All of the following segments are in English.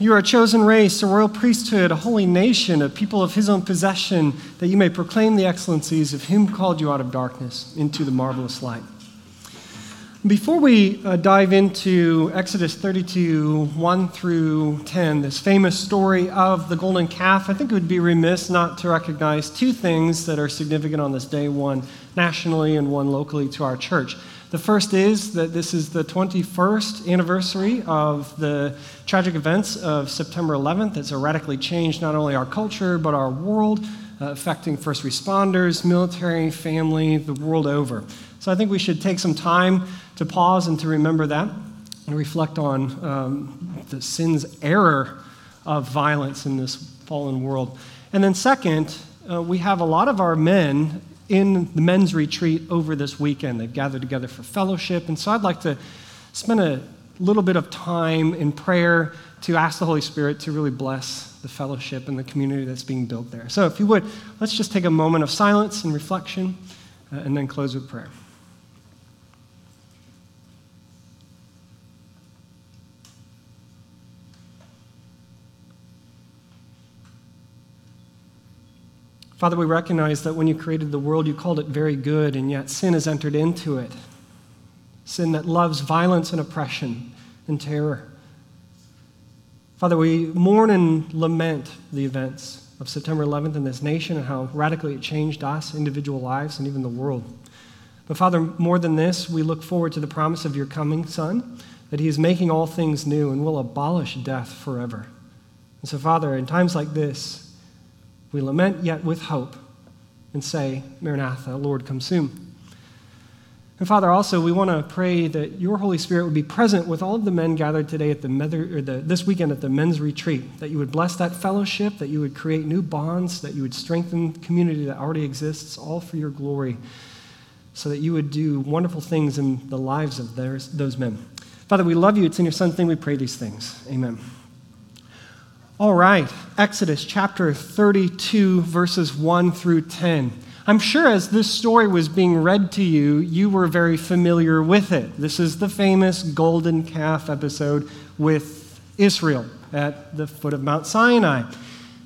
You are a chosen race, a royal priesthood, a holy nation, a people of his own possession, that you may proclaim the excellencies of him who called you out of darkness into the marvelous light. Before we dive into Exodus 32, 1 through 10, this famous story of the golden calf, I think it would be remiss not to recognize two things that are significant on this day, one nationally and one locally to our church. The first is that this is the 21st anniversary of the tragic events of September 11th. It's radically changed not only our culture, but our world, affecting first responders, military, family, the world over. So I think we should take some time to pause and to remember that and reflect on the sin's error of violence in this fallen world. And then second, we have a lot of our men in the men's retreat over this weekend. They've gathered together for fellowship. And so I'd like to spend a little bit of time in prayer to ask the Holy Spirit to really bless the fellowship and the community that's being built there. So if you would, let's just take a moment of silence and reflection, and then close with prayer. Father, we recognize that when you created the world, you called it very good, and yet sin has entered into it. Sin that loves violence and oppression and terror. Father, we mourn and lament the events of September 11th in this nation and how radically it changed us, individual lives, and even the world. But Father, more than this, we look forward to the promise of your coming Son, that he is making all things new and will abolish death forever. And so Father, in times like this, we lament yet with hope and say, Maranatha, Lord, come soon. And Father, also, we want to pray that your Holy Spirit would be present with all of the men gathered today at this weekend at the men's retreat, that you would bless that fellowship, that you would create new bonds, that you would strengthen community that already exists, all for your glory, so that you would do wonderful things in the lives of those men. Father, we love you. It's in your Son's name we pray these things. Amen. All right, Exodus chapter 32, verses 1 through 10. I'm sure as this story was being read to you, you were very familiar with it. This is the famous golden calf episode with Israel at the foot of Mount Sinai.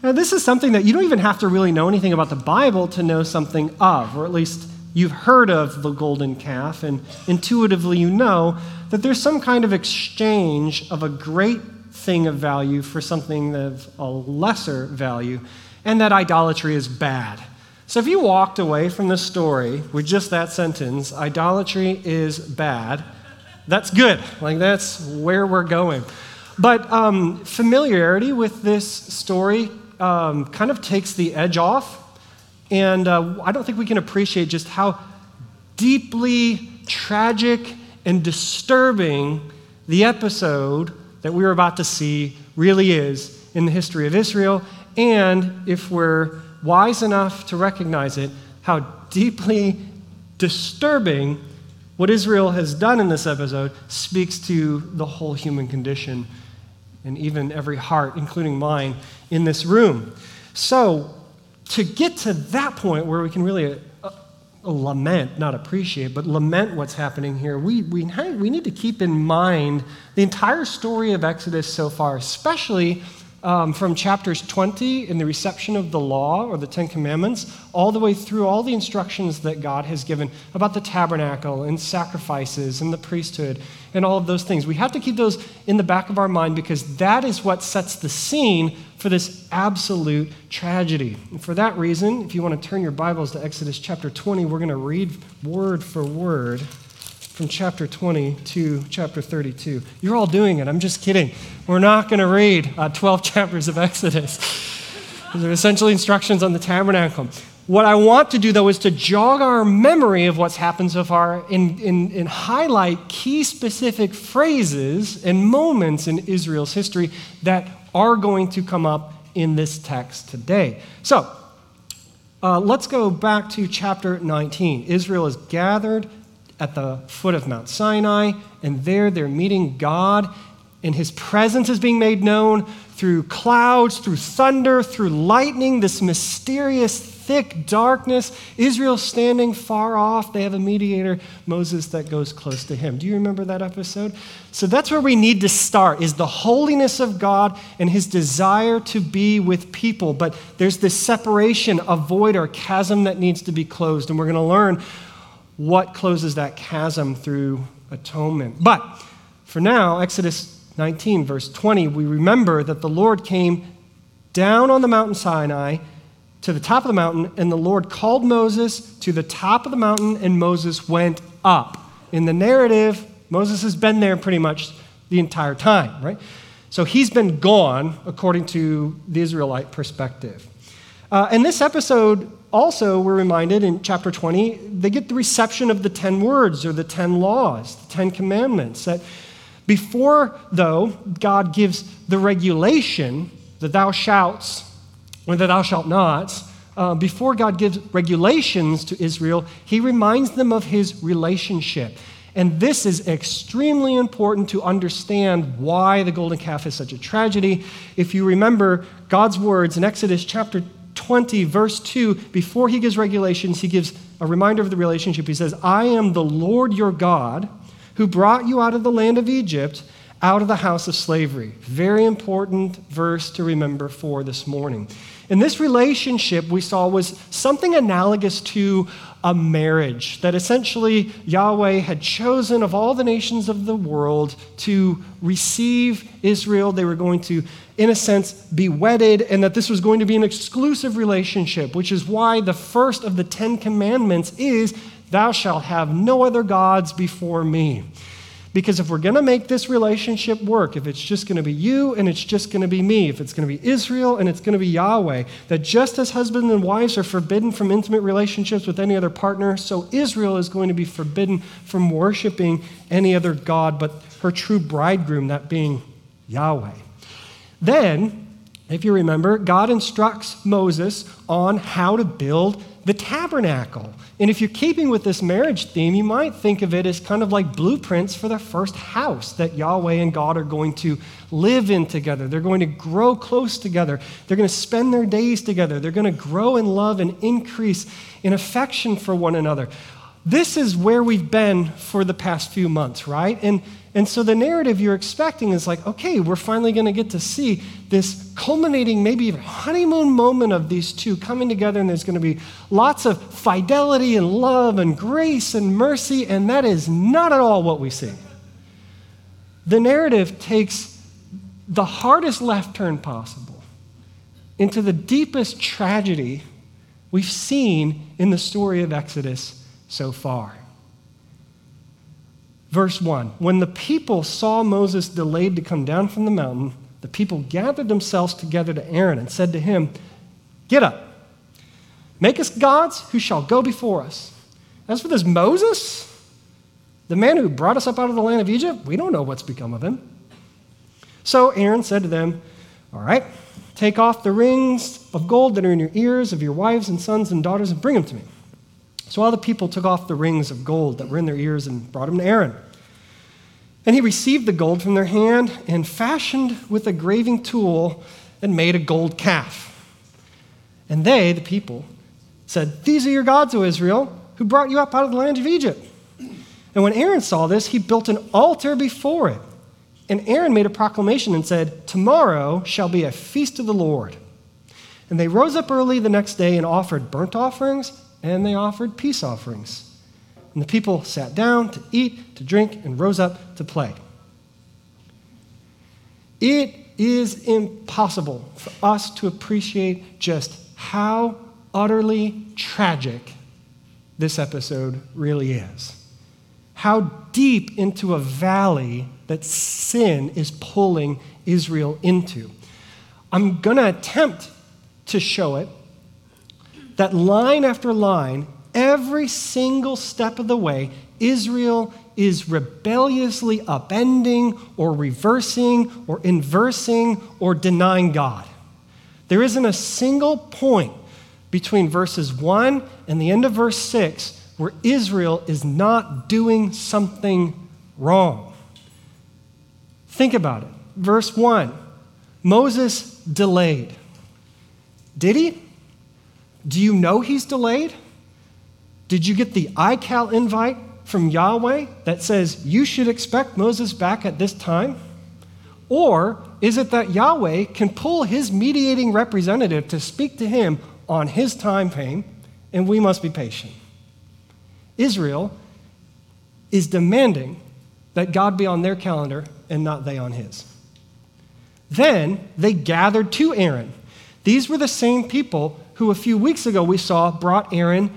Now, this is something that you don't even have to really know anything about the Bible to know something of, or at least you've heard of the golden calf, and intuitively you know that there's some kind of exchange of a great thing of value for something of a lesser value, and that idolatry is bad. So if you walked away from this story with just that sentence, idolatry is bad, that's good. Like, that's where we're going. But familiarity with this story kind of takes the edge off, and I don't think we can appreciate just how deeply tragic and disturbing the episode that we are about to see really is in the history of Israel, and if we're wise enough to recognize it, how deeply disturbing what Israel has done in this episode speaks to the whole human condition and even every heart, including mine, in this room. So to get to that point where we can really lament, not appreciate, but lament what's happening here, we need to keep in mind the entire story of Exodus so far, especially from chapters 20 in the reception of the law or the Ten Commandments, all the way through all the instructions that God has given about the tabernacle and sacrifices and the priesthood and all of those things. We have to keep those in the back of our mind because that is what sets the scene for this absolute tragedy. And for that reason, if you want to turn your Bibles to Exodus chapter 20, we're going to read word for word from chapter 20 to chapter 32. You're all doing it. I'm just kidding. We're not going to read 12 chapters of Exodus. They're essentially instructions on the tabernacle. What I want to do, though, is to jog our memory of what's happened so far and highlight key specific phrases and moments in Israel's history that are going to come up in this text today. So let's go back to chapter 19. Israel is gathered at the foot of Mount Sinai, and there they're meeting God, and his presence is being made known through clouds, through thunder, through lightning, this mysterious thick darkness, Israel standing far off. They have a mediator, Moses, that goes close to him. Do you remember that episode? So that's where we need to start, is the holiness of God and his desire to be with people. But there's this separation, a void or chasm that needs to be closed. And we're going to learn what closes that chasm through atonement. But for now, Exodus 19, verse 20, we remember that the Lord came down on the Mount Sinai to the top of the mountain, and the Lord called Moses to the top of the mountain, and Moses went up. In the narrative, Moses has been there pretty much the entire time, right? So he's been gone, according to the Israelite perspective. In this episode, also, we're reminded in chapter 20, they get the reception of the 10 words or the 10 laws, the 10 commandments, that before, though, God gives the regulation, the thou shalt or the thou shalt not, before God gives regulations to Israel, he reminds them of his relationship. And this is extremely important to understand why the golden calf is such a tragedy. If you remember God's words in Exodus chapter 20, verse 2, before he gives regulations, he gives a reminder of the relationship. He says, I am the Lord your God, who brought you out of the land of Egypt, out of the house of slavery. Very important verse to remember for this morning. And this relationship we saw was something analogous to a marriage, that essentially Yahweh had chosen of all the nations of the world to receive Israel. They were going to, in a sense, be wedded, and that this was going to be an exclusive relationship, which is why the first of the 10 commandments is, thou shalt have no other gods before me. Because if we're going to make this relationship work, if it's just going to be you and it's just going to be me, if it's going to be Israel and it's going to be Yahweh, that just as husbands and wives are forbidden from intimate relationships with any other partner, so Israel is going to be forbidden from worshiping any other god but her true bridegroom, that being Yahweh. Then, if you remember, God instructs Moses on how to build the tabernacle. And if you're keeping with this marriage theme, you might think of it as kind of like blueprints for the first house that Yahweh and God are going to live in together. They're going to grow close together. They're going to spend their days together. They're going to grow in love and increase in affection for one another. This is where we've been for the past few months, right? And so the narrative you're expecting is like, okay, we're finally going to get to see this culminating, maybe even honeymoon moment of these two coming together, and there's going to be lots of fidelity and love and grace and mercy, and that is not at all what we see. The narrative takes the hardest left turn possible into the deepest tragedy we've seen in the story of Exodus so far. Verse 1, when the people saw Moses delayed to come down from the mountain, the people gathered themselves together to Aaron and said to him, get up, make us gods who shall go before us. As for this Moses, the man who brought us up out of the land of Egypt, we don't know what's become of him. So Aaron said to them, all right, take off the rings of gold that are in your ears of your wives and sons and daughters and bring them to me. So all the people took off the rings of gold that were in their ears and brought them to Aaron. And he received the gold from their hand and fashioned with a graving tool and made a gold calf. And they, the people, said, these are your gods, O Israel, who brought you up out of the land of Egypt. And when Aaron saw this, he built an altar before it. And Aaron made a proclamation and said, tomorrow shall be a feast of the Lord. And they rose up early the next day and offered burnt offerings, and they offered peace offerings. And the people sat down to eat, to drink, and rose up to play. It is impossible for us to appreciate just how utterly tragic this episode really is. How deep into a valley that sin is pulling Israel into. I'm going to attempt to show it, that line after line, every single step of the way, Israel is rebelliously upending or reversing or inversing or denying God. There isn't a single point between verses 1 and the end of verse 6 where Israel is not doing something wrong. Think about it. Verse 1, Moses delayed. Did he? Do you know he's delayed? Did you get the iCal invite from Yahweh that says you should expect Moses back at this time? Or is it that Yahweh can pull his mediating representative to speak to him on his time frame, and we must be patient? Israel is demanding that God be on their calendar and not they on his. Then they gathered to Aaron. These were the same people who a few weeks ago we saw brought Aaron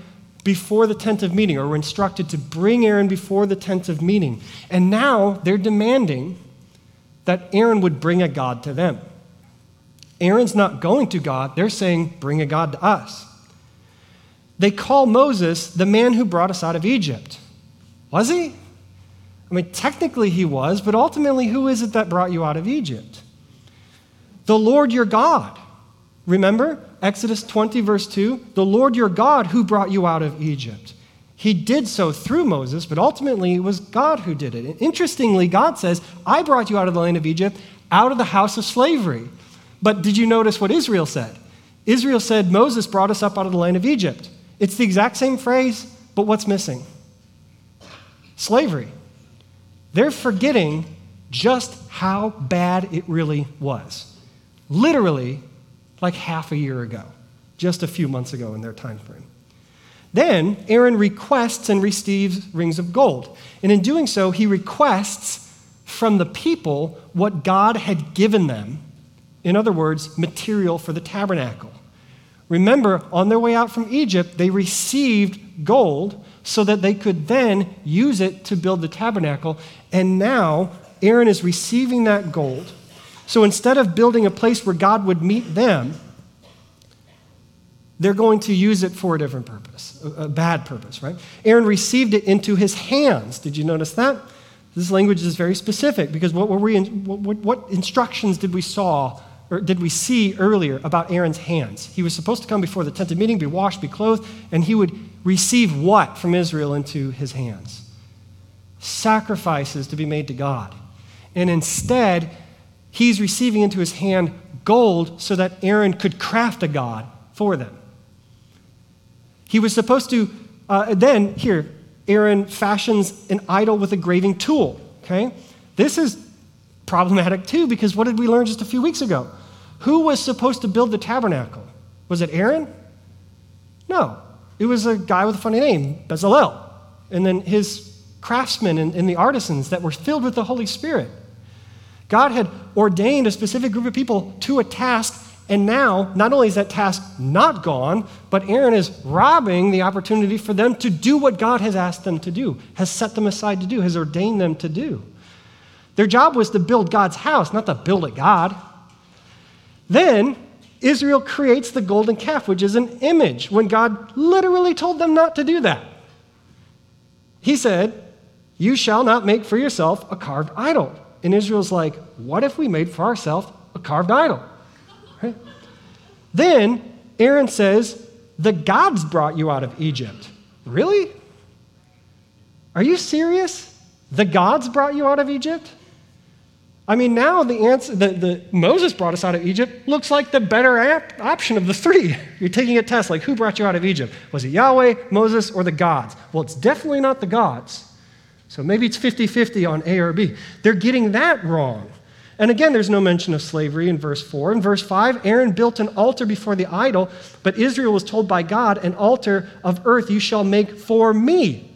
before the tent of meeting, or were instructed to bring Aaron before the tent of meeting. And now they're demanding that Aaron would bring a God to them. Aaron's not going to God. They're saying, bring a God to us. They call Moses the man who brought us out of Egypt. Was he? I mean, technically he was, but ultimately who is it that brought you out of Egypt? The Lord your God. Remember Exodus 20, verse 2? The Lord your God who brought you out of Egypt. He did so through Moses, but ultimately it was God who did it. And interestingly, God says, I brought you out of the land of Egypt, out of the house of slavery. But did you notice what Israel said? Israel said, Moses brought us up out of the land of Egypt. It's the exact same phrase, but what's missing? Slavery. They're forgetting just how bad it really was. Literally, like half a year ago, just a few months ago in their time frame. Then Aaron requests and receives rings of gold. And in doing so, he requests from the people what God had given them. In other words, material for the tabernacle. Remember, on their way out from Egypt, they received gold so that they could then use it to build the tabernacle. And now Aaron is receiving that gold. So instead of building a place where God would meet them, they're going to use it for a different purpose, a bad purpose, right? Aaron received it into his hands. Did you notice that? This language is very specific because what instructions did we saw or did we see earlier about Aaron's hands? He was supposed to come before the tent of meeting, be washed, be clothed, and he would receive what from Israel into his hands? Sacrifices to be made to God. And instead, he's receiving into his hand gold so that Aaron could craft a god for them. He was supposed to, Aaron fashions an idol with a graving tool, okay? This is problematic too, because what did we learn just a few weeks ago? Who was supposed to build the tabernacle? Was it Aaron? No, it was a guy with a funny name, Bezalel, and then his craftsmen and the artisans that were filled with the Holy Spirit. God had ordained a specific group of people to a task, and now, not only is that task not gone, but Aaron is robbing the opportunity for them to do what God has asked them to do, has set them aside to do, has ordained them to do. Their job was to build God's house, not to build a god. Then Israel creates the golden calf, which is an image, when God literally told them not to do that. He said, "You shall not make for yourself a carved idol." And Israel's like, what if we made for ourselves a carved idol? Right? Then Aaron says, the gods brought you out of Egypt. Really? Are you serious? The gods brought you out of Egypt? I mean, now the answer, the Moses brought us out of Egypt looks like the better option of the three. You're taking a test like, who brought you out of Egypt? Was it Yahweh, Moses, or the gods? Well, it's definitely not the gods. So maybe it's 50-50 on A or B. They're getting that wrong. And again, there's no mention of slavery in verse 4. In verse 5, Aaron built an altar before the idol, but Israel was told by God, an altar of earth you shall make for me.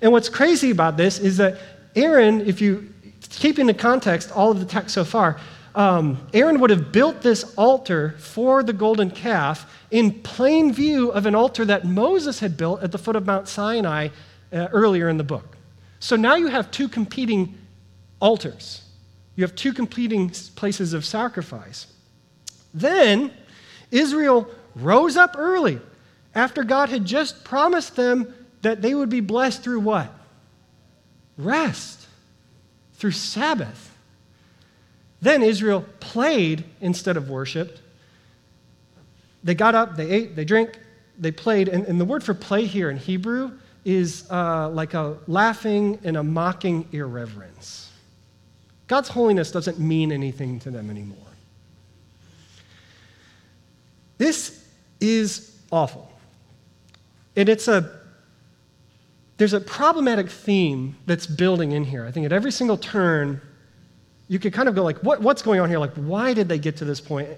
And what's crazy about this is that Aaron, if you keep in the context all of the text so far, Aaron would have built this altar for the golden calf in plain view of an altar that Moses had built at the foot of Mount Sinai earlier in the book. So now you have two competing altars. You have two competing places of sacrifice. Then Israel rose up early after God had just promised them that they would be blessed through what? Rest, through Sabbath. Then Israel played instead of worshiped. They got up, they ate, they drank, they played. And the word for play here in Hebrew is like a laughing and a mocking irreverence. God's holiness doesn't mean anything to them anymore. This is awful. And there's a problematic theme that's building in here. I think at every single turn, you could kind of go like, what's going on here? Like, why did they get to this point? And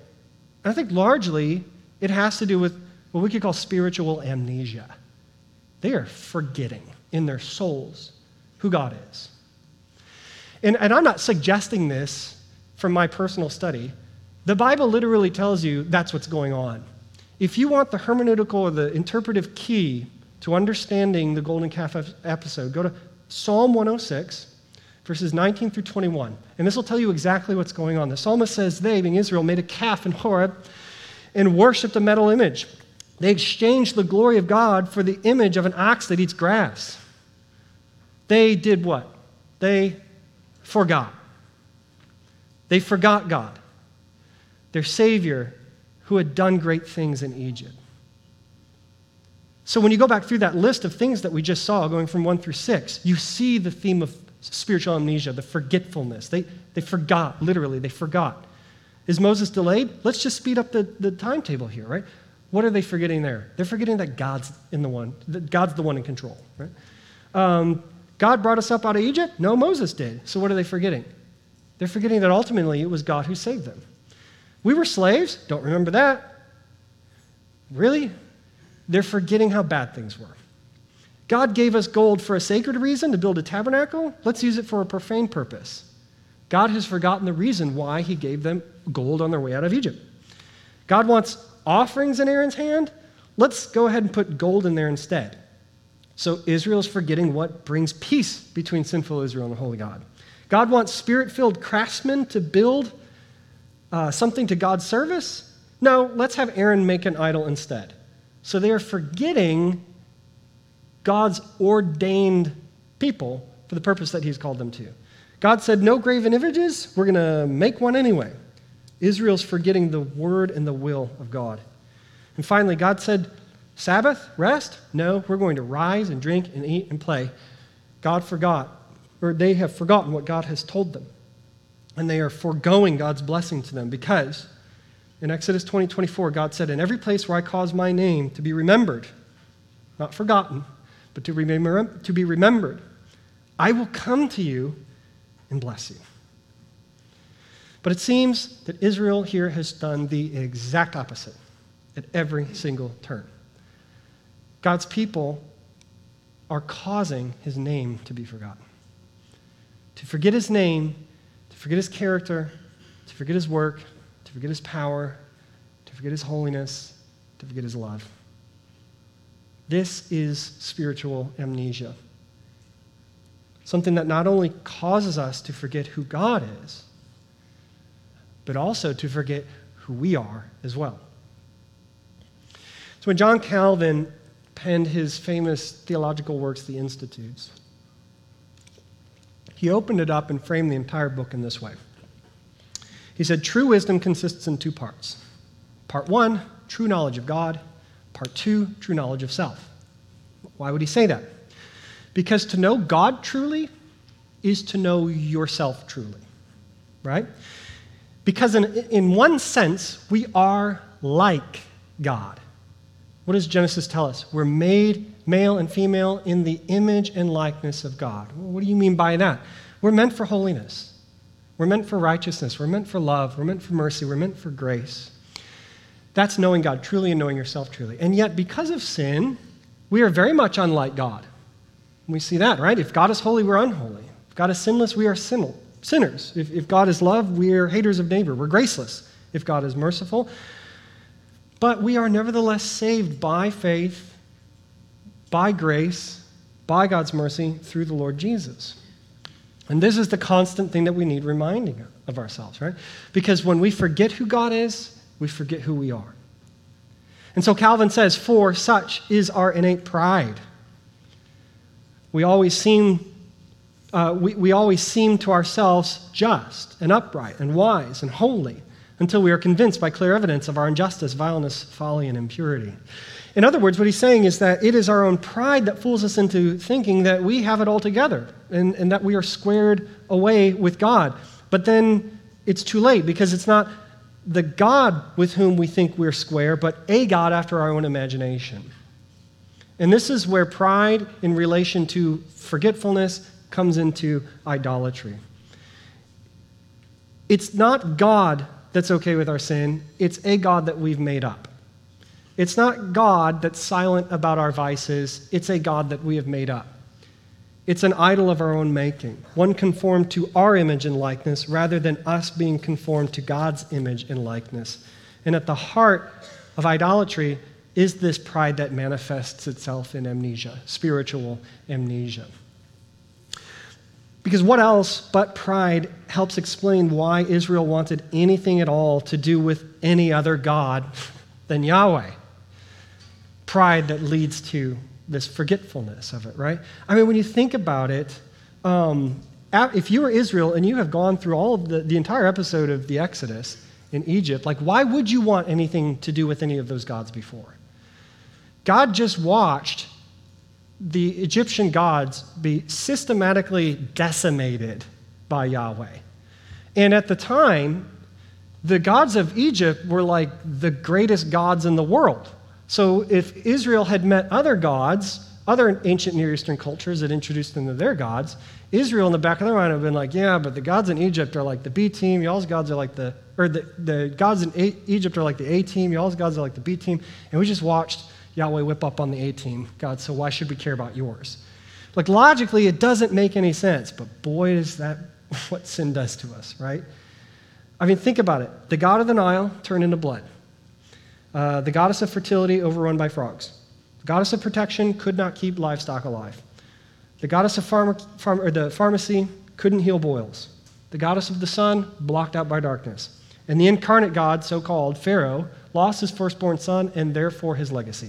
I think largely it has to do with what we could call spiritual amnesia. They are forgetting in their souls who God is. And I'm not suggesting this from my personal study. The Bible literally tells you that's what's going on. If you want the hermeneutical or the interpretive key to understanding the golden calf episode, go to Psalm 106, verses 19 through 21. And this will tell you exactly what's going on. The psalmist says, they, being Israel, made a calf in Horeb and worshipped a metal image. They exchanged the glory of God for the image of an ox that eats grass. They did what? They forgot. They forgot God, their Savior, who had done great things in Egypt. So when you go back through that list of things that we just saw, going from 1 through 6, you see the theme of spiritual amnesia, the forgetfulness. They forgot, literally, they forgot. Is Moses delayed? Let's just speed up the timetable here, right? What are they forgetting there? They're forgetting that God's the one in control, right? God brought us up out of Egypt? No, Moses did. So what are they forgetting? They're forgetting that ultimately it was God who saved them. We were slaves. Don't remember that. Really? They're forgetting how bad things were. God gave us gold for a sacred reason, to build a tabernacle. Let's use it for a profane purpose. God has forgotten the reason why he gave them gold on their way out of Egypt. God wants offerings in Aaron's hand. Let's go ahead and put gold in there instead. So Israel's forgetting what brings peace between sinful Israel and the holy God. God wants spirit-filled craftsmen to build something to God's service? No, let's have Aaron make an idol instead. So they are forgetting God's ordained people for the purpose that he's called them to. God said, no graven images, we're going to make one anyway. Israel's forgetting the word and the will of God. And finally, God said, Sabbath, rest? No, we're going to rise and drink and eat and play. God forgot. Or they have forgotten what God has told them, and they are foregoing God's blessing to them because in Exodus 20:24, God said, in every place where I cause my name to be remembered, not forgotten, but to be remembered, I will come to you and bless you. But it seems that Israel here has done the exact opposite at every single turn. God's people are causing his name to be forgotten. To forget his name, to forget his character, to forget his work, to forget his power, to forget his holiness, to forget his love. This is spiritual amnesia. Something that not only causes us to forget who God is, but also to forget who we are as well. So when John Calvin penned his famous theological works, the Institutes, he opened it up and framed the entire book in this way. He said, true wisdom consists in two parts. Part one, true knowledge of God. Part two, true knowledge of self. Why would he say that? Because to know God truly is to know yourself truly, right? Because in one sense, we are like God. What does Genesis tell us? We're made male and female in the image and likeness of God. What do you mean by that? We're meant for holiness. We're meant for righteousness. We're meant for love. We're meant for mercy. We're meant for grace. That's knowing God truly and knowing yourself truly. And yet, because of sin, we are very much unlike God. We see that, right? If God is holy, we're unholy. If God is sinless, we are sinners. If God is love, we are haters of neighbor. We're graceless. If God is merciful. But we are nevertheless saved by faith, by grace, by God's mercy, through the Lord Jesus. And this is the constant thing that we need reminding of ourselves, right? Because when we forget who God is, we forget who we are. And so Calvin says, for such is our innate pride. We always seem to ourselves just and upright and wise and holy until we are convinced by clear evidence of our injustice, vileness, folly, and impurity. In other words, what he's saying is that it is our own pride that fools us into thinking that we have it all together and that we are squared away with God. But then it's too late because it's not the God with whom we think we're square, but a God after our own imagination. And this is where pride in relation to forgetfulness comes into idolatry. It's not God that's okay with our sin. It's a God that we've made up. It's not God that's silent about our vices. It's a God that we have made up. It's an idol of our own making, one conformed to our image and likeness rather than us being conformed to God's image and likeness. And at the heart of idolatry is this pride that manifests itself in amnesia, spiritual amnesia. Because what else but pride helps explain why Israel wanted anything at all to do with any other God than Yahweh? Pride that leads to this forgetfulness of it, right? I mean, when you think about it, if you were Israel and you have gone through all of the entire episode of the Exodus in Egypt, like, why would you want anything to do with any of those gods before? God just watched the Egyptian gods be systematically decimated by Yahweh. And at the time, the gods of Egypt were like the greatest gods in the world. So if Israel had met other gods, other ancient Near Eastern cultures that introduced them to their gods, Israel in the back of their mind would have been like, yeah, but the gods in Egypt are like the B team, y'all's gods are like the gods in Egypt are like the A team, y'all's gods are like the B team, and we just watched Yahweh whip up on the A team, God, so why should we care about yours? Like, logically, it doesn't make any sense, but boy, is that what sin does to us, right? I mean, think about it. The god of the Nile turned into blood. The goddess of fertility overrun by frogs. The goddess of protection could not keep livestock alive. The goddess of the pharmacy couldn't heal boils. The goddess of the sun blocked out by darkness. And the incarnate god, so-called Pharaoh, lost his firstborn son and therefore his legacy.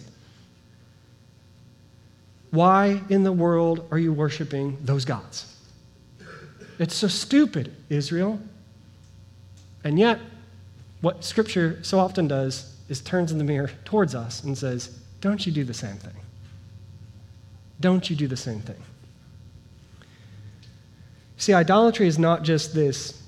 Why in the world are you worshiping those gods? It's so stupid, Israel. And yet, what Scripture so often does is turns in the mirror towards us and says, don't you do the same thing. Don't you do the same thing. See, idolatry is not just this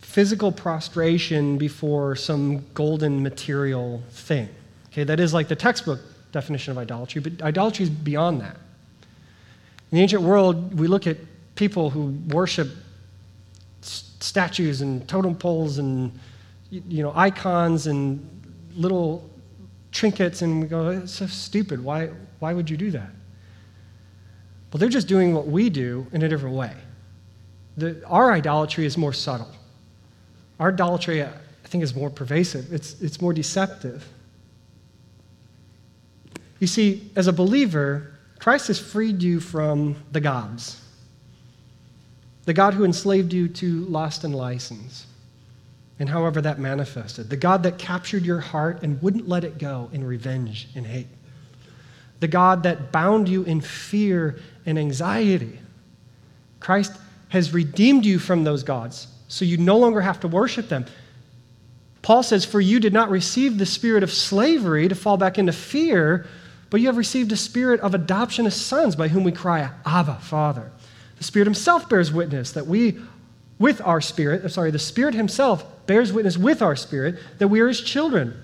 physical prostration before some golden material thing. Okay, that is like the textbook definition of idolatry, but idolatry is beyond that. In the ancient world, we look at people who worship statues and totem poles and, you know, icons and little trinkets, and we go, it's so stupid. Why would you do that? Well, they're just doing what we do in a different way. Our idolatry is more subtle. Our idolatry, I think, is more pervasive. It's more deceptive. You see, as a believer, Christ has freed you from the gods, the God who enslaved you to lust and license, and however that manifested, the God that captured your heart and wouldn't let it go in revenge and hate, the God that bound you in fear and anxiety. Christ has redeemed you from those gods, so you no longer have to worship them. Paul says, for you did not receive the spirit of slavery to fall back into fear, but you have received a spirit of adoption as sons, by whom we cry, Abba, Father. The Spirit himself bears witness that we with our spirit, the Spirit himself bears witness with our spirit that we are his children.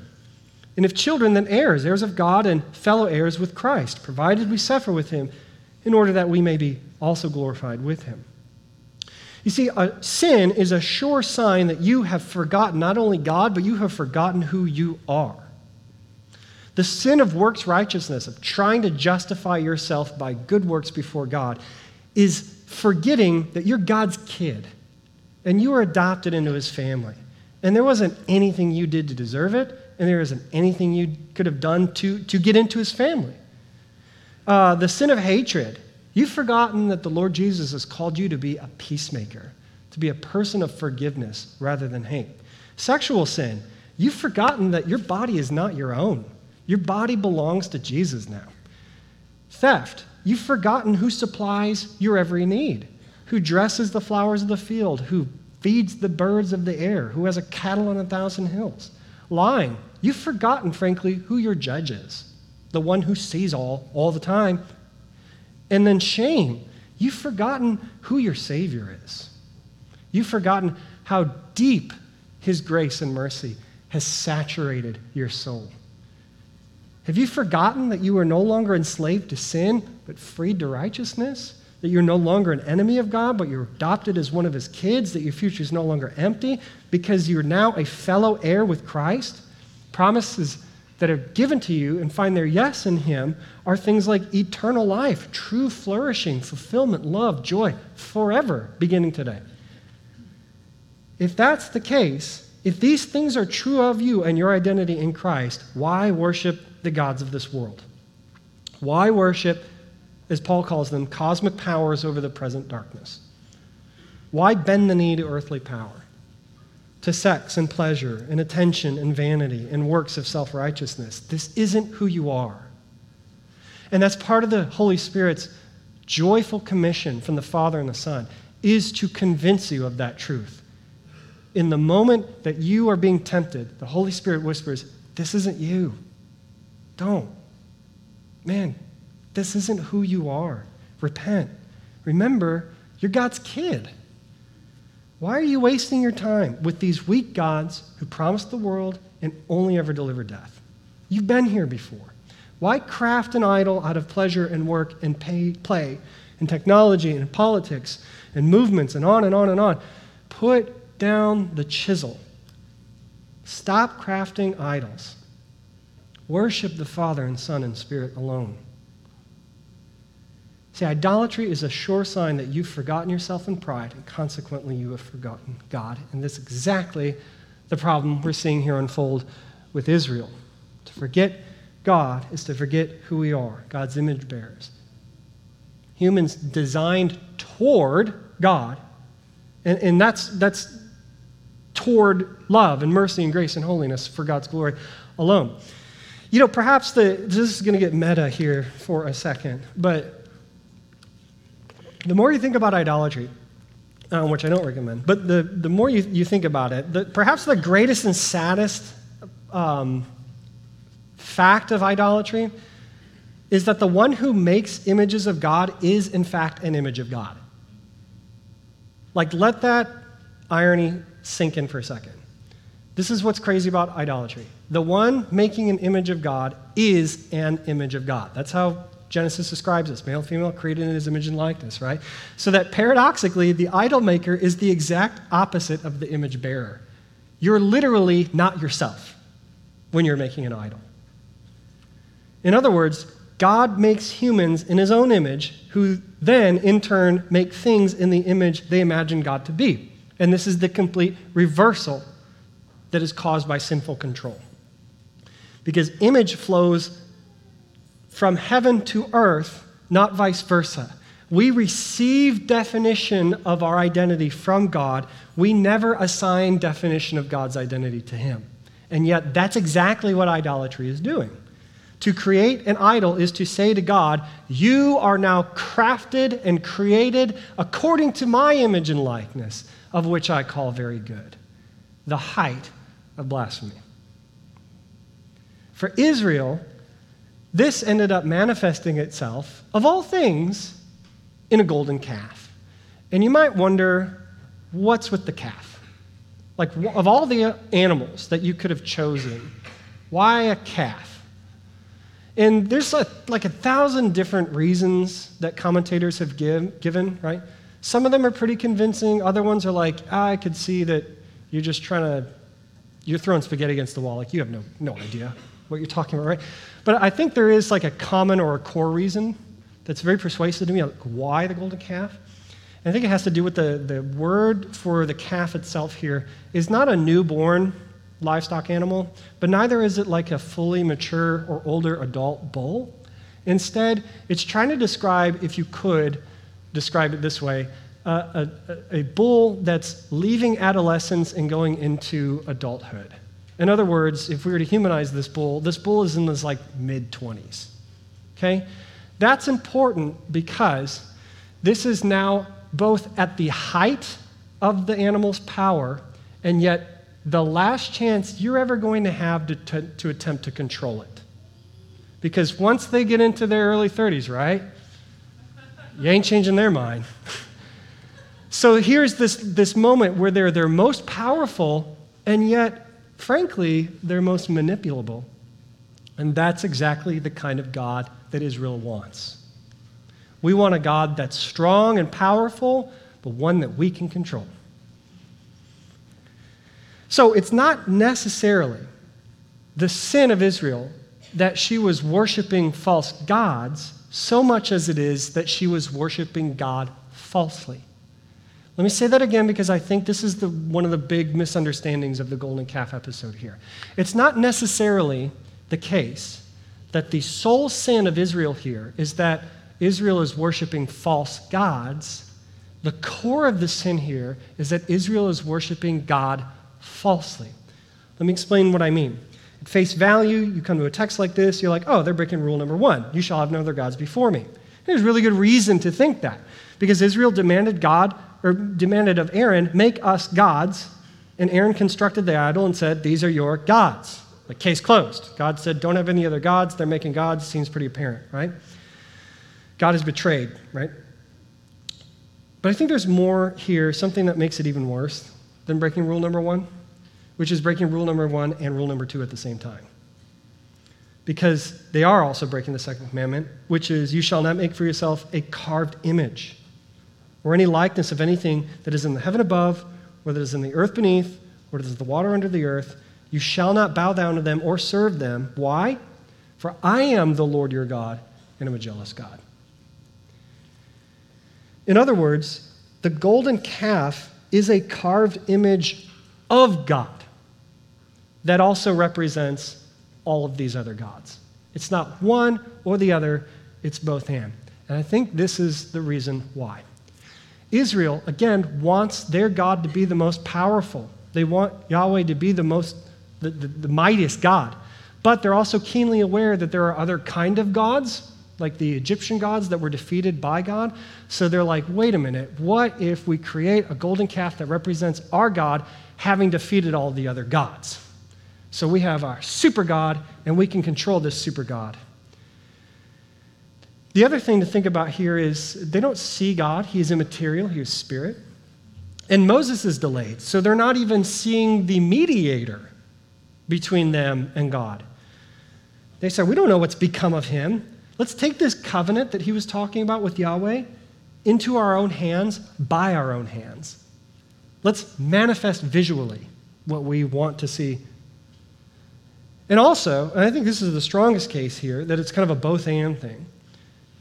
And if children, then heirs, heirs of God and fellow heirs with Christ, provided we suffer with him in order that we may be also glorified with him. You see, sin is a sure sign that you have forgotten not only God, but you have forgotten who you are. The sin of works righteousness, of trying to justify yourself by good works before God, is forgetting that you're God's kid. And you were adopted into his family. And there wasn't anything you did to deserve it, and there isn't anything you could have done to get into his family. The sin of hatred. You've forgotten that the Lord Jesus has called you to be a peacemaker, to be a person of forgiveness rather than hate. Sexual sin. You've forgotten that your body is not your own. Your body belongs to Jesus now. Theft. You've forgotten who supplies your every need, who dresses the flowers of the field, who feeds the birds of the air, who has a cattle on 1,000 hills. Lying, you've forgotten, frankly, who your judge is, the one who sees all the time. And then shame, you've forgotten who your Savior is. You've forgotten how deep his grace and mercy has saturated your soul? Have you forgotten that you are no longer enslaved to sin, but freed to righteousness? That you're no longer an enemy of God, but you're adopted as one of his kids, that your future is no longer empty, because you're now a fellow heir with Christ? Promises that are given to you and find their yes in him are things like eternal life, true flourishing, fulfillment, love, joy, forever, beginning today. If that's the case, if these things are true of you and your identity in Christ, why worship the gods of this world? Why worship, as Paul calls them, cosmic powers over the present darkness? Why bend the knee to earthly power, to sex and pleasure and attention and vanity and works of self-righteousness? This isn't who you are. And that's part of the Holy Spirit's joyful commission from the Father and the Son, is to convince you of that truth. In the moment that you are being tempted, the Holy Spirit whispers, this isn't you. Don't. Man, this isn't who you are. Repent. Remember, you're God's kid. Why are you wasting your time with these weak gods who promised the world and only ever delivered death? You've been here before. Why craft an idol out of pleasure and work and play and technology and politics and movements and on and on and on? Put down the chisel. Stop crafting idols. Worship the Father and Son and Spirit alone. See, idolatry is a sure sign that you've forgotten yourself in pride, and consequently you have forgotten God. And that's exactly the problem we're seeing here unfold with Israel. To forget God is to forget who we are, God's image bearers. Humans designed toward God, and that's toward love and mercy and grace and holiness for God's glory alone. You know, perhaps this is going to get meta here for a second, but the more you think about idolatry, which I don't recommend, but the more you think about it, perhaps the greatest and saddest fact of idolatry is that the one who makes images of God is, in fact, an image of God. Like, let that irony sink in for a second. This is what's crazy about idolatry. The one making an image of God is an image of God. That's how Genesis describes us, male and female created in his image and likeness, right? So that paradoxically, the idol maker is the exact opposite of the image bearer. You're literally not yourself when you're making an idol. In other words, God makes humans in his own image, who then in turn make things in the image they imagine God to be. And this is the complete reversal that is caused by sinful control. Because image flows from heaven to earth, not vice versa. We receive definition of our identity from God. We never assign definition of God's identity to him. And yet, that's exactly what idolatry is doing. To create an idol is to say to God, you are now crafted and created according to my image and likeness, of which I call very good. The height of blasphemy. For Israel, this ended up manifesting itself, of all things, in a golden calf. And you might wonder, what's with the calf? Like, of all the animals that you could have chosen, why a calf? And there's like 1,000 different reasons that commentators have given, right? Some of them are pretty convincing. Other ones are like, I could see that you're just you're throwing spaghetti against the wall. Like, you have no idea what you're talking about, right? But I think there is like a common or a core reason that's very persuasive to me, like why the golden calf. And I think it has to do with the word for the calf itself here is not a newborn livestock animal, but neither is it like a fully mature or older adult bull. Instead, it's trying to describe, if you could describe it this way, a bull that's leaving adolescence and going into adulthood. In other words, if we were to humanize this bull is in his like mid-20s, okay? That's important because this is now both at the height of the animal's power and yet the last chance you're ever going to have to attempt to control it. Because once they get into their early 30s, right? You ain't changing their mind. So here's this moment where they're their most powerful and yet frankly, they're most manipulable. And that's exactly the kind of God that Israel wants. We want a God that's strong and powerful, but one that we can control. So it's not necessarily the sin of Israel that she was worshiping false gods so much as it is that she was worshiping God falsely. Let me say that again because I think this is one of the big misunderstandings of the golden calf episode here. It's not necessarily the case that the sole sin of Israel here is that Israel is worshiping false gods. The core of the sin here is that Israel is worshiping God falsely. Let me explain what I mean. At face value, you come to a text like this, you're like, oh, they're breaking rule number one. You shall have no other gods before me. There's really good reason to think that because Israel demanded of Aaron, make us gods. And Aaron constructed the idol and said, these are your gods. Like, case closed. God said, don't have any other gods. They're making gods. Seems pretty apparent, right? God is betrayed, right? But I think there's more here, something that makes it even worse than breaking rule number one, which is breaking rule number one and rule number two at the same time. Because they are also breaking the second commandment, which is, you shall not make for yourself a carved image or any likeness of anything that is in the heaven above, or that is in the earth beneath, or that is the water under the earth. You shall not bow down to them or serve them. Why? For I am the Lord your God, and I'm a jealous God. In other words, the golden calf is a carved image of God that also represents all of these other gods. It's not one or the other, it's both and. And I think this is the reason why. Israel, again, wants their God to be the most powerful. They want Yahweh to be the mightiest God. But they're also keenly aware that there are other kind of gods, like the Egyptian gods that were defeated by God. So they're like, wait a minute, what if we create a golden calf that represents our God having defeated all the other gods? So we have our super God, and we can control this super God. The other thing to think about here is they don't see God. He is immaterial. He is spirit. And Moses is delayed, so they're not even seeing the mediator between them and God. They said, we don't know what's become of him. Let's take this covenant that he was talking about with Yahweh into our own hands, by our own hands. Let's manifest visually what we want to see. And also, and I think this is the strongest case here, that it's kind of a both and thing.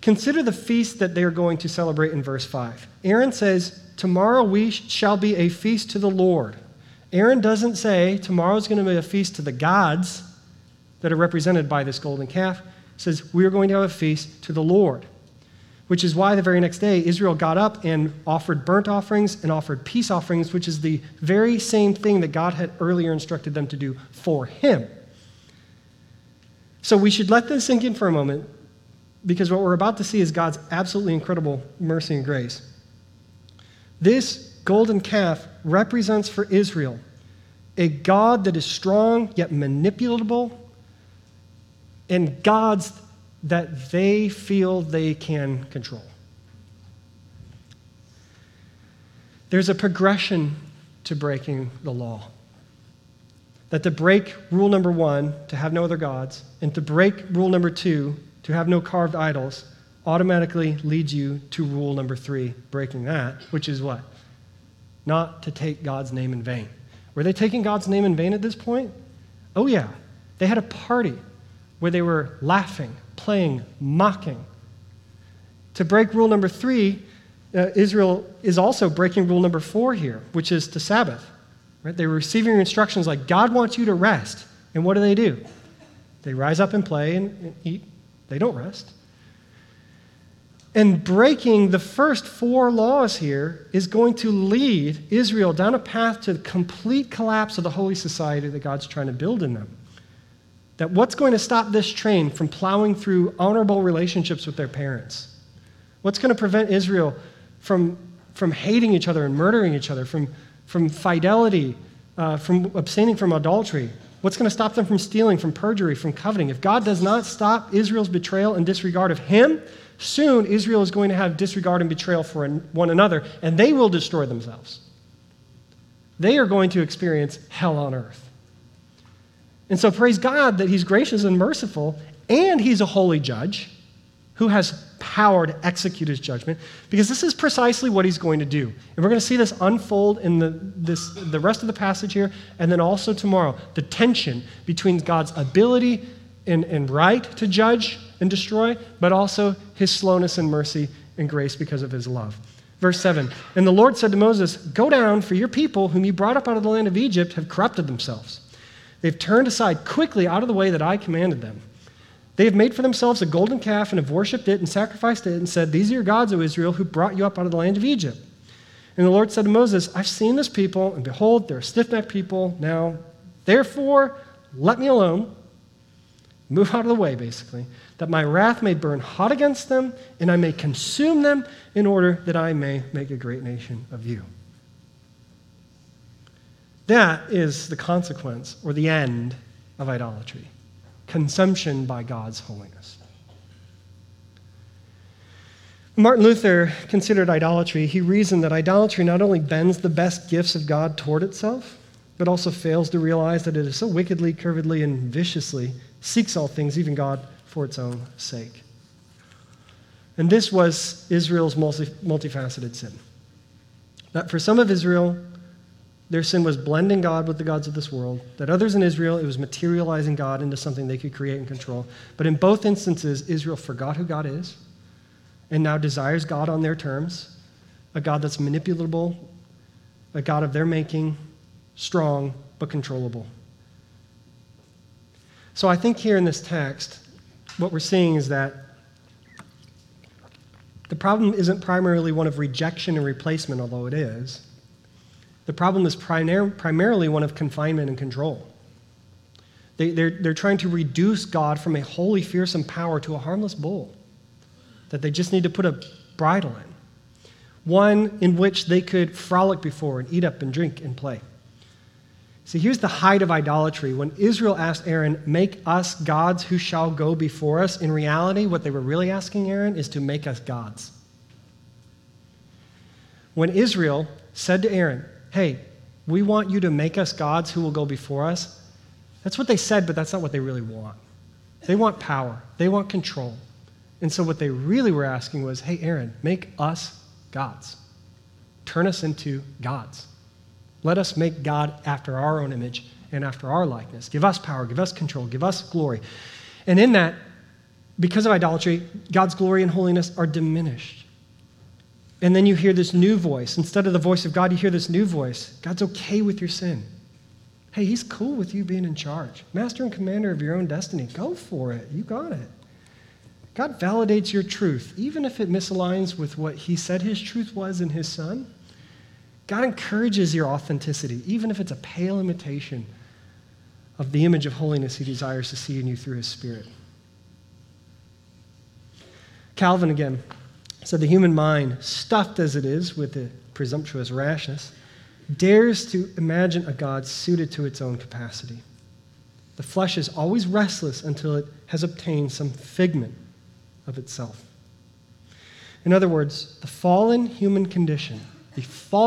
Consider the feast that they are going to celebrate in verse 5. Aaron says, tomorrow we shall be a feast to the Lord. Aaron doesn't say, tomorrow's going to be a feast to the gods that are represented by this golden calf. He says, we are going to have a feast to the Lord, which is why the very next day Israel got up and offered burnt offerings and offered peace offerings, which is the very same thing that God had earlier instructed them to do for him. So we should let this sink in for a moment, because what we're about to see is God's absolutely incredible mercy and grace. This golden calf represents for Israel a God that is strong yet manipulable, and gods that they feel they can control. There's a progression to breaking the law. That to break rule number one, to have no other gods, and to break rule number two, to have no carved idols, automatically leads you to rule number three, breaking that, which is what? Not to take God's name in vain. Were they taking God's name in vain at this point? Oh yeah. They had a party where they were laughing, playing, mocking. To break rule number three, Israel is also breaking rule number four here, which is to Sabbath. Right? They were receiving instructions like, God wants you to rest. And what do? They rise up and play and eat. They don't rest. And breaking the first four laws here is going to lead Israel down a path to the complete collapse of the holy society that God's trying to build in them. That what's going to stop this train from plowing through honorable relationships with their parents? What's going to prevent Israel from hating each other and murdering each other, from fidelity, from abstaining from adultery? What's going to stop them from stealing, from perjury, from coveting? If God does not stop Israel's betrayal and disregard of him, soon Israel is going to have disregard and betrayal for one another, and they will destroy themselves. They are going to experience hell on earth. And so praise God that he's gracious and merciful, and he's a holy judge who has power to execute his judgment, because this is precisely what he's going to do. And we're going to see this unfold in the rest of the passage here, and then also tomorrow, the tension between God's ability and right to judge and destroy, but also his slowness and mercy and grace because of his love. Verse 7, and the Lord said to Moses, go down, for your people whom you brought up out of the land of Egypt have corrupted themselves. They've turned aside quickly out of the way that I commanded them. They have made for themselves a golden calf and have worshipped it and sacrificed it and said, these are your gods, O Israel, who brought you up out of the land of Egypt. And the Lord said to Moses, I've seen this people, and behold, they're a stiff-necked people. Now, therefore, let me alone. Move out of the way, basically, that my wrath may burn hot against them and I may consume them in order that I may make a great nation of you. That is the consequence or the end of idolatry. Consumption by God's holiness. When Martin Luther considered idolatry, he reasoned that idolatry not only bends the best gifts of God toward itself, but also fails to realize that it is so wickedly, curvedly, and viciously seeks all things, even God, for its own sake. And this was Israel's multifaceted sin. That for some of Israel, their sin was blending God with the gods of this world. That others in Israel, it was materializing God into something they could create and control. But in both instances, Israel forgot who God is and now desires God on their terms, a God that's manipulable, a God of their making, strong but controllable. So I think here in this text, what we're seeing is that the problem isn't primarily one of rejection and replacement, although it is. The problem is primarily one of confinement and control. They're trying to reduce God from a holy, fearsome power to a harmless bull that they just need to put a bridle in, one in which they could frolic before and eat up and drink and play. See, here's the height of idolatry. When Israel asked Aaron, make us gods who shall go before us, in reality, what they were really asking Aaron is to make us gods. When Israel said to Aaron, hey, we want you to make us gods who will go before us. That's what they said, but that's not what they really want. They want power. They want control. And so what they really were asking was, hey, Aaron, make us gods. Turn us into gods. Let us make God after our own image and after our likeness. Give us power. Give us control. Give us glory. And in that, because of idolatry, God's glory and holiness are diminished. And then you hear this new voice. Instead of the voice of God, you hear this new voice. God's okay with your sin. Hey, he's cool with you being in charge. Master and commander of your own destiny. Go for it. You got it. God validates your truth, even if it misaligns with what he said his truth was in his son. God encourages your authenticity, even if it's a pale imitation of the image of holiness he desires to see in you through his Spirit. Calvin again. So the human mind, stuffed as it is with the presumptuous rashness, dares to imagine a God suited to its own capacity. The flesh is always restless until it has obtained some figment of itself. In other words, the fallen human condition, not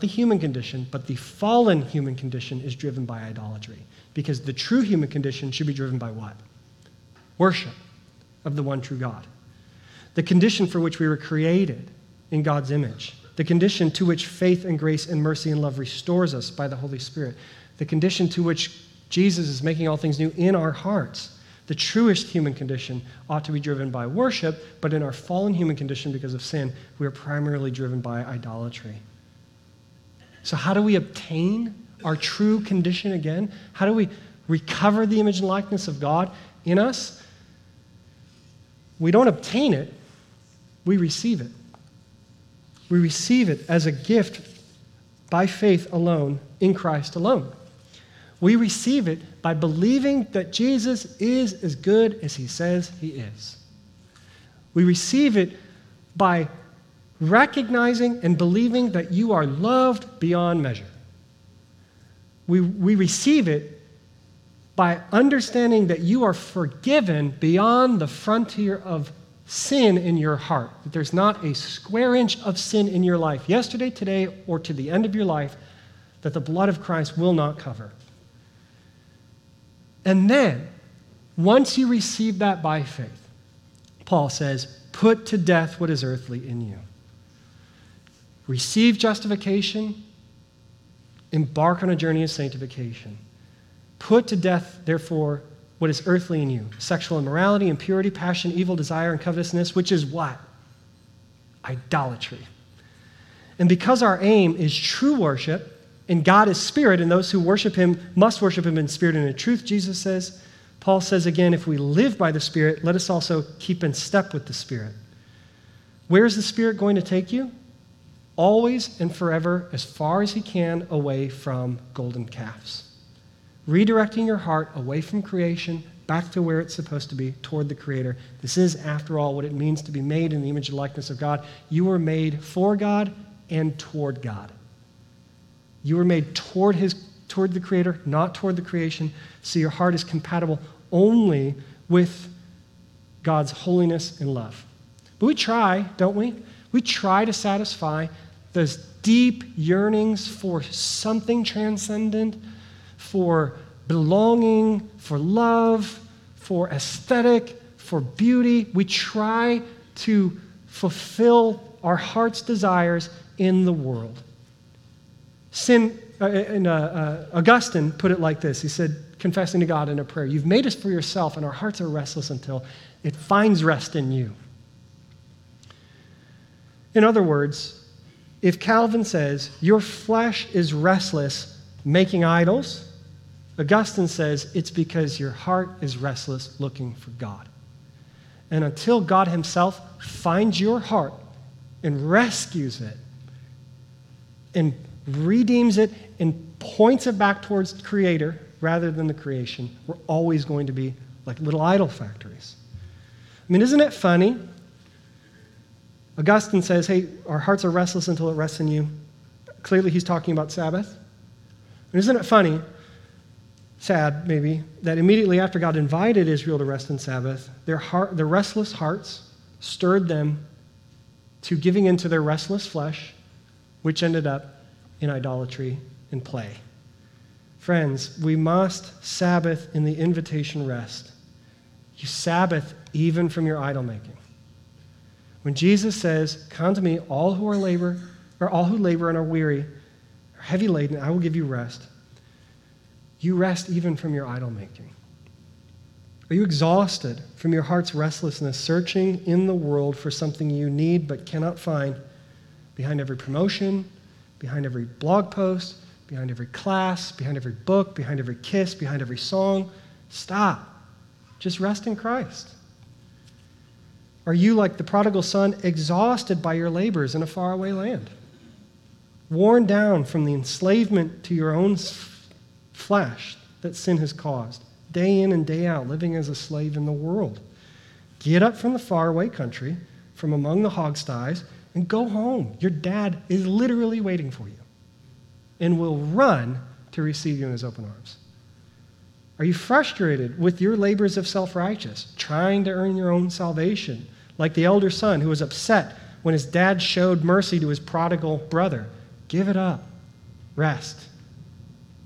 the human condition, but the fallen human condition is driven by idolatry, because the true human condition should be driven by what? Worship of the one true God. The condition for which we were created in God's image. The condition to which faith and grace and mercy and love restores us by the Holy Spirit. The condition to which Jesus is making all things new in our hearts. The truest human condition ought to be driven by worship, but in our fallen human condition because of sin, we are primarily driven by idolatry. So how do we obtain our true condition again? How do we recover the image and likeness of God in us? We don't obtain it, we receive it. We receive it as a gift by faith alone, in Christ alone. We receive it by believing that Jesus is as good as he says he is. We receive it by recognizing and believing that you are loved beyond measure. We receive it by understanding that you are forgiven beyond the frontier of sin in your heart, that there's not a square inch of sin in your life yesterday, today, or to the end of your life that the blood of Christ will not cover. And then, once you receive that by faith, Paul says, put to death what is earthly in you. Receive justification, embark on a journey of sanctification. Put to death, therefore, what is earthly in you, sexual immorality, impurity, passion, evil desire, and covetousness, which is what? Idolatry. And because our aim is true worship, and God is spirit, and those who worship him must worship him in spirit and in truth, Jesus says, Paul says again, if we live by the Spirit, let us also keep in step with the Spirit. Where is the Spirit going to take you? Always and forever, as far as he can, away from golden calves. Redirecting your heart away from creation, back to where it's supposed to be, toward the Creator. This is, after all, what it means to be made in the image and likeness of God. You were made for God and toward God. You were made toward the Creator, not toward the creation, so your heart is compatible only with God's holiness and love. But we try, don't we? We try to satisfy those deep yearnings for something transcendent, for belonging, for love, for aesthetic, for beauty. We try to fulfill our heart's desires in the world. Augustine put it like this. He said, confessing to God in a prayer, you've made us for yourself, and our hearts are restless until it finds rest in you. In other words, if Calvin says, your flesh is restless making idols, Augustine says, it's because your heart is restless looking for God. And until God himself finds your heart and rescues it and redeems it and points it back towards the Creator rather than the creation, we're always going to be like little idol factories. I mean, isn't it funny? Augustine says, hey, our hearts are restless until it rests in you. Clearly, he's talking about Sabbath. And isn't it funny, sad maybe, that immediately after God invited Israel to rest in Sabbath, their restless hearts stirred them to giving into their restless flesh, which ended up in idolatry and play. Friends, we must Sabbath in the invitation rest. You Sabbath even from your idol making. When Jesus says, come to me, all who labor and are weary, are heavy laden, I will give you rest. You rest even from your idol making. Are you exhausted from your heart's restlessness, searching in the world for something you need but cannot find behind every promotion, behind every blog post, behind every class, behind every book, behind every kiss, behind every song? Stop. Just rest in Christ. Are you like the prodigal son, exhausted by your labors in a faraway land, worn down from the enslavement to your own flesh that sin has caused, day in and day out, living as a slave in the world? Get up from the faraway country, from among the hog-sties, and go home. Your dad is literally waiting for you and will run to receive you in his open arms. Are you frustrated with your labors of self-righteous, trying to earn your own salvation, like the elder son who was upset when his dad showed mercy to his prodigal brother? Give it up. Rest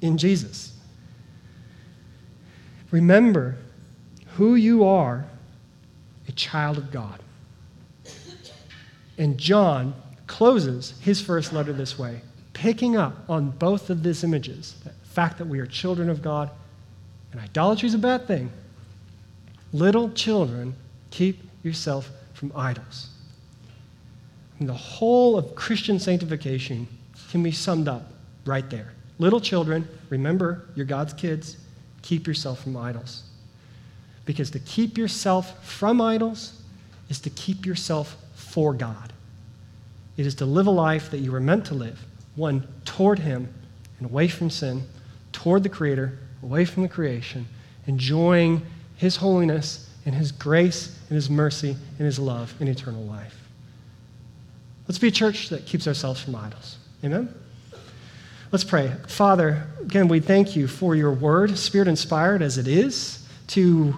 in Jesus. Remember who you are, a child of God. And John closes his first letter this way, picking up on both of these images, the fact that we are children of God, and idolatry is a bad thing. Little children, keep yourself from idols. And the whole of Christian sanctification can be summed up right there. Little children, remember, you're God's kids, keep yourself from idols. Because to keep yourself from idols is to keep yourself for God. It is to live a life that you were meant to live, one toward him and away from sin, toward the Creator, away from the creation, enjoying his holiness and his grace and his mercy and his love and eternal life. Let's be a church that keeps ourselves from idols. Amen? Let's pray. Father, again, we thank you for your word, Spirit-inspired as it is, to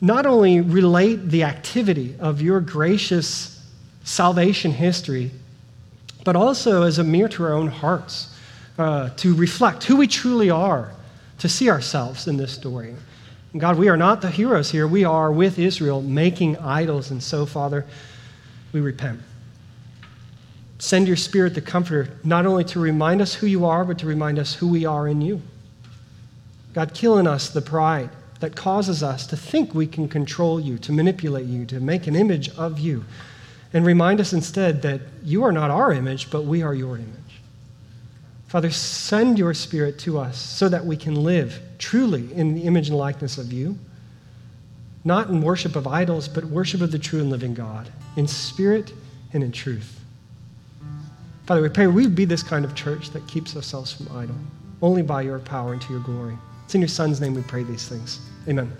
not only relate the activity of your gracious salvation history, but also as a mirror to our own hearts, to reflect who we truly are, to see ourselves in this story. And God, we are not the heroes here. We are, with Israel, making idols. And so, Father, we repent. Send your Spirit, the Comforter, not only to remind us who you are, but to remind us who we are in you. God, kill in us the pride that causes us to think we can control you, to manipulate you, to make an image of you. And remind us instead that you are not our image, but we are your image. Father, send your Spirit to us so that we can live truly in the image and likeness of you, not in worship of idols, but worship of the true and living God, in spirit and in truth. Father, we pray we'd be this kind of church that keeps ourselves from idol, only by your power and to your glory. It's in your Son's name we pray these things. Amen.